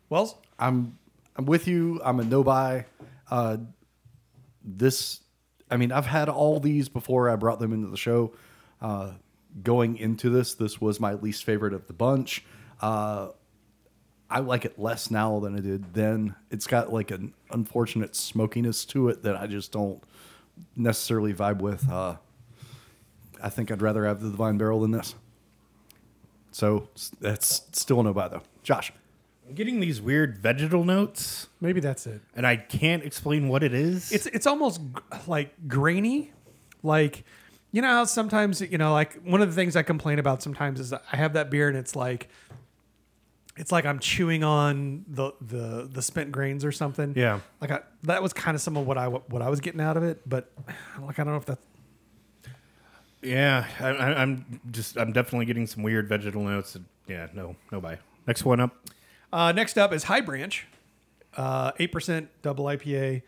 Wells? I'm with you. I'm a no buy. I've had all these before I brought them into the show. Going into this was my least favorite of the bunch. I like it less now than I did then. It's got like an unfortunate smokiness to it that I just don't necessarily vibe with. I think I'd rather have the Divine Barrel than this. So that's still a no buy, though. Josh. I'm getting these weird vegetal notes. Maybe that's it. And I can't explain what it is. It's almost like grainy. Like, you know how sometimes, you know, like one of the things I complain about sometimes is I have that beer and it's like I'm chewing on the spent grains or something. Yeah. Like that was kind of some of what I was getting out of it, but like I don't know if that. Yeah, I'm definitely getting some weird vegetal notes. Yeah, no buy. Next one up. Next up is High Branch, 8% double IPA.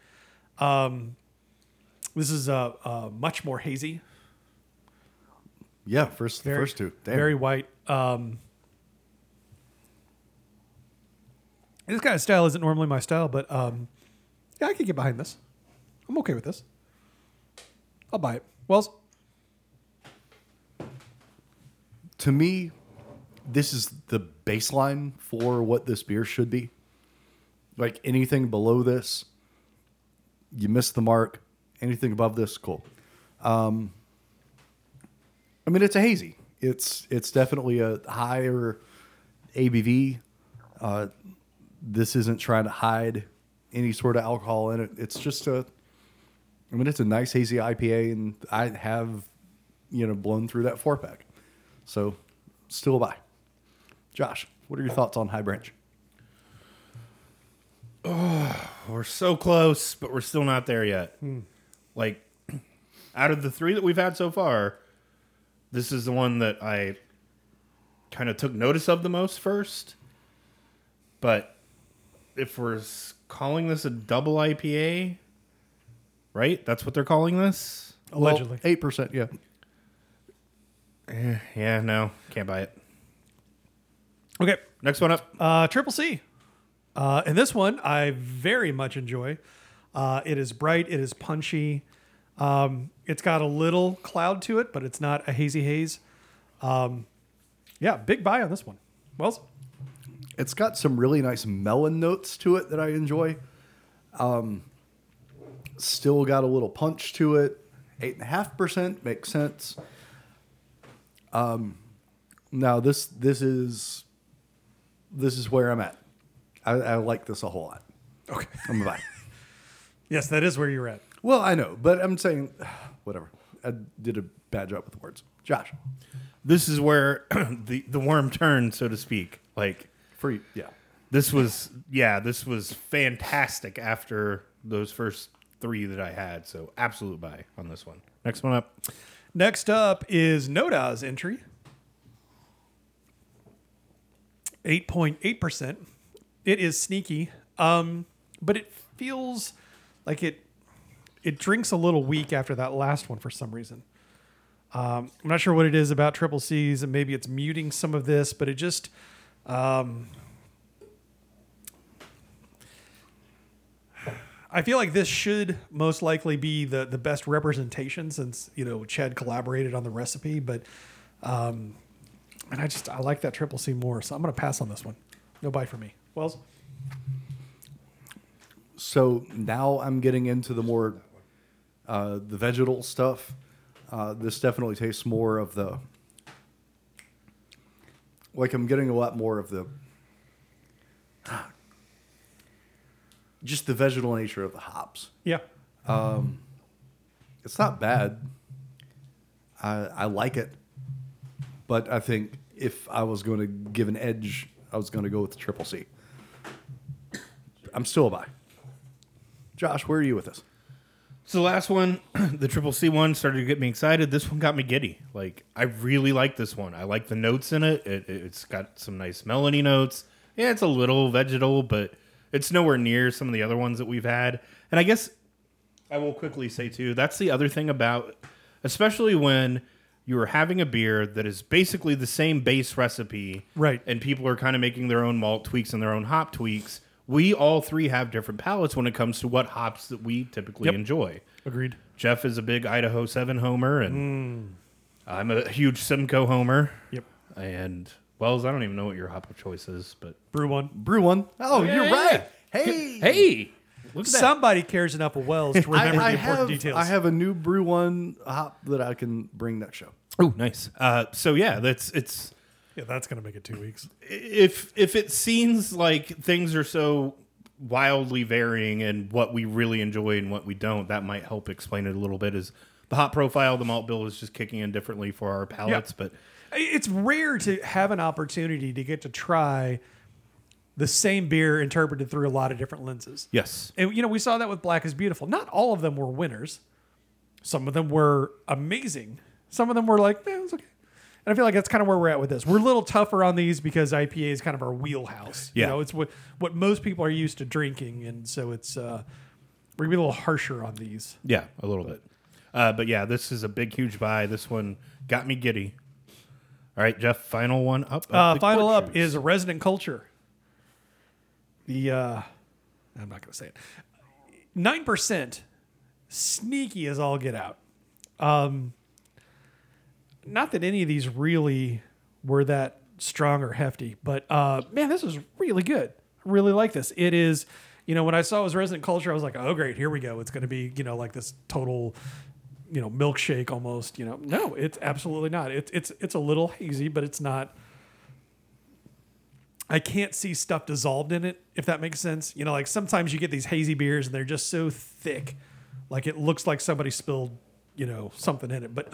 This is much more hazy. Yeah, first two. Damn. Very white. This kind of style isn't normally my style, but yeah, I could get behind this. I'm okay with this. I'll buy it. Wells? To me, this is the baseline for what this beer should be. Like anything below this, you miss the mark. Anything above this, cool. I mean, it's a hazy. It's definitely a higher ABV. This isn't trying to hide any sort of alcohol in it. It's just it's a nice hazy IPA, and I have, blown through that 4-pack. So, still a buy. Josh, what are your thoughts on High Branch? Oh, we're so close, but we're still not there yet. Like, out of the three that we've had so far, this is the one that I kind of took notice of the most first. But if we're calling this a double IPA, right? That's what they're calling this? Allegedly. Well, 8%, yeah. Yeah, no, can't buy it. Okay, next one up. Triple C. And this one I very much enjoy. It is bright. It is punchy. It's got a little cloud to it, but it's not a hazy haze. Yeah, big buy on this one. Wells? It's got some really nice melon notes to it that I enjoy. Still got a little punch to it. 8.5% makes sense. Now this is where I'm at. I like this a whole lot. Okay, I'm gonna buy. Yes, that is where you're at. Well, I know, but I'm saying, whatever. I did a bad job with the words. Josh, this is where the worm turned, so to speak. Like free, yeah. This was fantastic after those first three that I had. So absolute buy on this one. Next one up. Next up is Noda's entry. 8.8%. It is sneaky, but it feels like it drinks a little weak after that last one for some reason. I'm not sure what it is about Triple C's, and maybe it's muting some of this, but it just... I feel like this should most likely be the best representation since, Chad collaborated on the recipe, but and I like that Triple C more, so I'm going to pass on this one. No buy for me. Wells? So now I'm getting into the more the vegetal stuff. This definitely tastes more of the... Like I'm getting a lot more of the... Just the vegetal nature of the hops. Yeah. It's not bad. I like it. But I think if I was going to give an edge, I was going to go with the Triple C. I'm still a buy. Josh, where are you with this? So the last one, the Triple C one, started to get me excited. This one got me giddy. Like, I really like this one. I like the notes in it. It's got some nice melody notes. Yeah, it's a little vegetal, but... It's nowhere near some of the other ones that we've had. And I guess I will quickly say, too, that's the other thing about, especially when you are having a beer that is basically the same base recipe. Right. And people are kind of making their own malt tweaks and their own hop tweaks. We all three have different palates when it comes to what hops that we typically enjoy. Agreed. Jeff is a big Idaho 7 homer, and I'm a huge Simcoe homer. Yep. And... Wells, I don't even know what your hop of choice is, but... Brew one. Oh, yeah, you're right. Hey. Look at that. Somebody cares enough of Wells to remember the important details. I have a new brew one hop that I can bring next show. Oh, nice. So yeah, that's gonna make it 2 weeks. If it seems like things are so wildly varying and what we really enjoy and what we don't, that might help explain it a little bit. Is the hop profile, the malt bill is just kicking in differently for our palates, but it's rare to have an opportunity to get to try the same beer interpreted through a lot of different lenses. Yes. And, you know, we saw that with Black is Beautiful. Not all of them were winners. Some of them were amazing. Some of them were like, it was okay. And I feel like that's kind of where we're at with this. We're a little tougher on these because IPA is kind of our wheelhouse. Yeah. You know, it's what most people are used to drinking. And so it's, we're going to be a little harsher on these. Yeah, a little bit. But yeah, this is a big, huge buy. This one got me giddy. All right, Jeff, final one up. Final up is Resident Culture. I'm not going to say it. 9%, sneaky as all get out. Not that any of these really were that strong or hefty, but man, this is really good. I really like this. It is, you know, when I saw it was Resident Culture, I was like, oh great, here we go. It's going to be, you know, like this total, you know, milkshake almost. You know, no, it's absolutely not. It's a little hazy, but it's not. I can't see stuff dissolved in it, if that makes sense. You know, like sometimes you get these hazy beers and they're just so thick, like it looks like somebody spilled, you know, something in it. But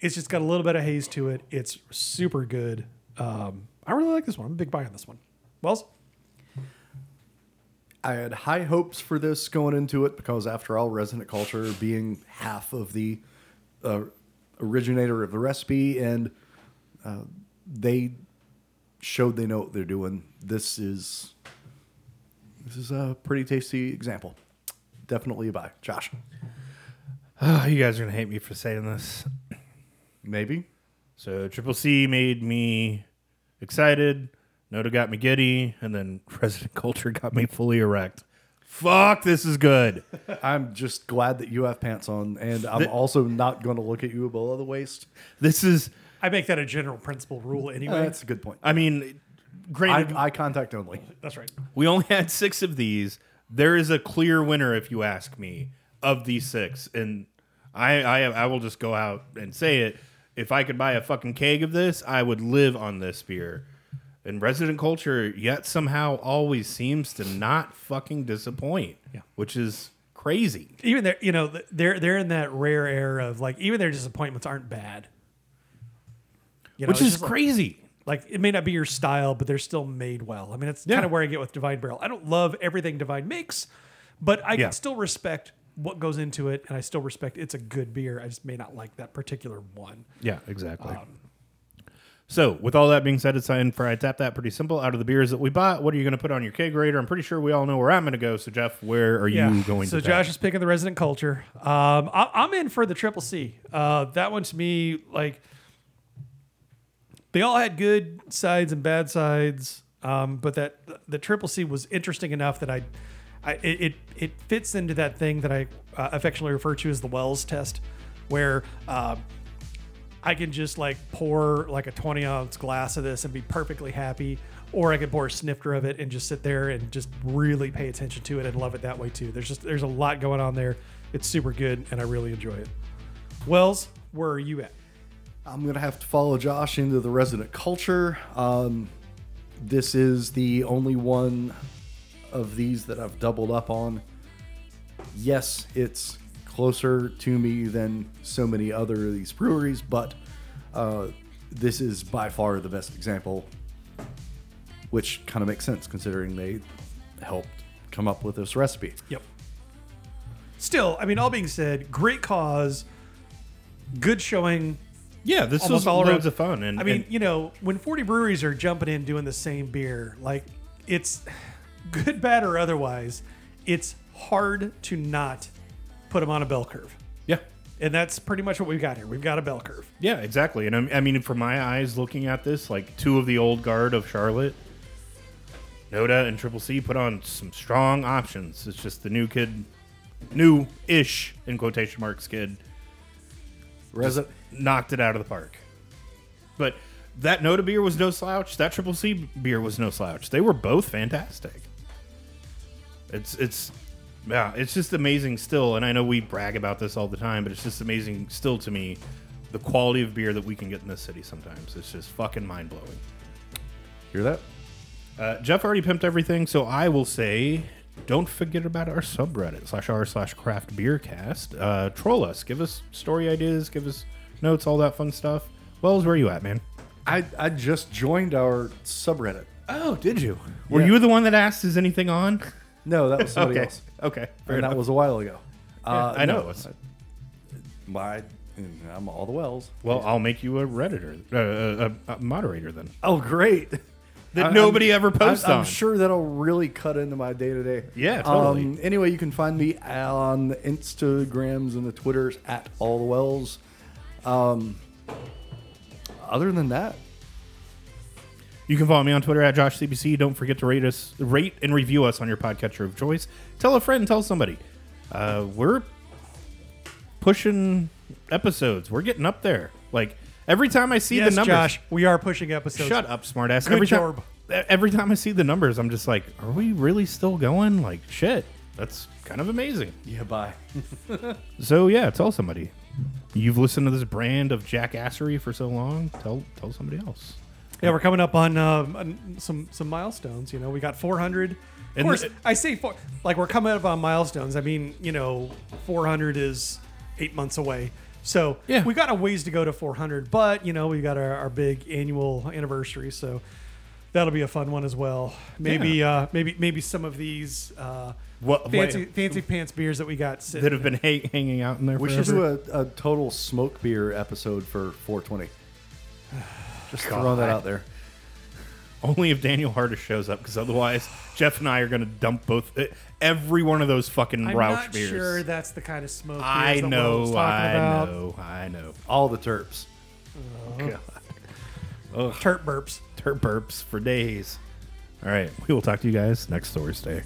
it's just got a little bit of haze to it. It's super good. I really like this one. I'm a big buy on this one. Wells? I had high hopes for this going into it because, after all, Resident Culture being half of the originator of the recipe, and they showed they know what they're doing. This is a pretty tasty example. Definitely a buy. Josh. You guys are going to hate me for saying this. Maybe. So Triple C made me excited. Noda got me giddy. And then Resident Culture got me fully erect. Fuck, this is good. I'm just glad that you have pants on. And I'm also not going to look at you below the waist. This is... I make that a general principle rule anyway. That's a good point. I mean, granted, eye contact only. That's right. We only had 6 of these. There is a clear winner, if you ask me, of these 6. And I will just go out and say it. If I could buy a fucking keg of this, I would live on this beer. And Resident Culture yet somehow always seems to not fucking disappoint. Yeah. Which is crazy. Even they're, you know, they're in that rare era of like, even their disappointments aren't bad. You know, which is crazy. Like, it may not be your style, but they're still made well. I mean, that's kind of where I get with Divine Barrel. I don't love everything Divine makes, but I can still respect what goes into it, and I still respect it's a good beer. I just may not like that particular one. Yeah, exactly. So, with all that being said, it's time for I Tap That. Pretty simple. Out of the beers that we bought, what are you going to put on your kegerator? I'm pretty sure we all know where I'm going to go. So, Jeff, where are you going to go? So, Josh is picking the Resident Culture. I'm in for the Triple C. That one, to me, like... They all had good sides and bad sides, but that the Triple C was interesting enough that it fits into that thing that I affectionately refer to as the Wells test, where I can just like pour like a 20-ounce glass of this and be perfectly happy, or I can pour a snifter of it and just sit there and just really pay attention to it and love it that way too. There's a lot going on there. It's super good and I really enjoy it. Wells, where are you at? I'm going to have to follow Josh into the Resident Culture. This is the only one of these that I've doubled up on. Yes, it's closer to me than so many other of these breweries, but this is by far the best example, which kind of makes sense considering they helped come up with this recipe. Yep. Still, I mean, all being said, great cause, good showing. Yeah, this was all loads of fun. And I mean, you know, when 40 breweries are jumping in doing the same beer, like it's good, bad, or otherwise, it's hard to not put them on a bell curve. Yeah. And that's pretty much what we've got here. We've got a bell curve. Yeah, exactly. And I mean, from my eyes looking at this, like two of the old guard of Charlotte, Noda and Triple C put on some strong options. It's just the new kid, new-ish, in quotation marks, kid. Knocked it out of the park. But that Noda beer was no slouch. That Triple C beer was no slouch. They were both fantastic. It's just amazing still, and I know we brag about this all the time, but it's just amazing still to me the quality of beer that we can get in this city sometimes. It's just fucking mind-blowing. Hear that? Jeff already pimped everything, so I will say, don't forget about our subreddit, r/craftbeercast. Troll us. Give us story ideas. Give us notes, all that fun stuff. Wells, where are you at, man? I just joined our subreddit. Oh, did you? Were you the one that asked, is anything on? No, that was somebody else. Okay. And that was a while ago. I know. No, I'm all the Wells. Well, I'll make you a Redditor, a moderator then. Oh, great. That nobody ever posts on. I'm sure that'll really cut into my day-to-day. Yeah, totally. Anyway, you can find me on the Instagrams and the Twitters at all the Wells. Other than that, you can follow me on Twitter at JoshCBC. Don't forget to rate and review us on your podcatcher of choice. Tell a friend, tell somebody. We're pushing episodes. We're getting up there. Like every time I see the numbers, Josh, we are pushing episodes. Shut up, smartass. Every time I see the numbers, I'm just like, are we really still going? Like shit, that's kind of amazing. Yeah, bye. So yeah, tell somebody. You've listened to this brand of jackassery for so long. Tell somebody else. Yeah, we're coming up on some milestones. You know, we got 400. Of course, I say four. Like we're coming up on milestones. I mean, you know, 400 is 8 months away. So yeah, we got a ways to go to 400. But you know, we got our big annual anniversary. So that'll be a fun one as well. Maybe maybe some of these fancy pants beers that we got sitting that have been hanging out in there. We should do a total smoke beer episode for 420. Just throw that out there. Only if Daniel Hardis shows up, because otherwise Jeff and I are going to dump both every one of those fucking Roush beers. I'm not sure that's the kind of smoke beers I know. All the Terps. Oh, God. Terp burps for days. All right, we will talk to you guys next Thursday.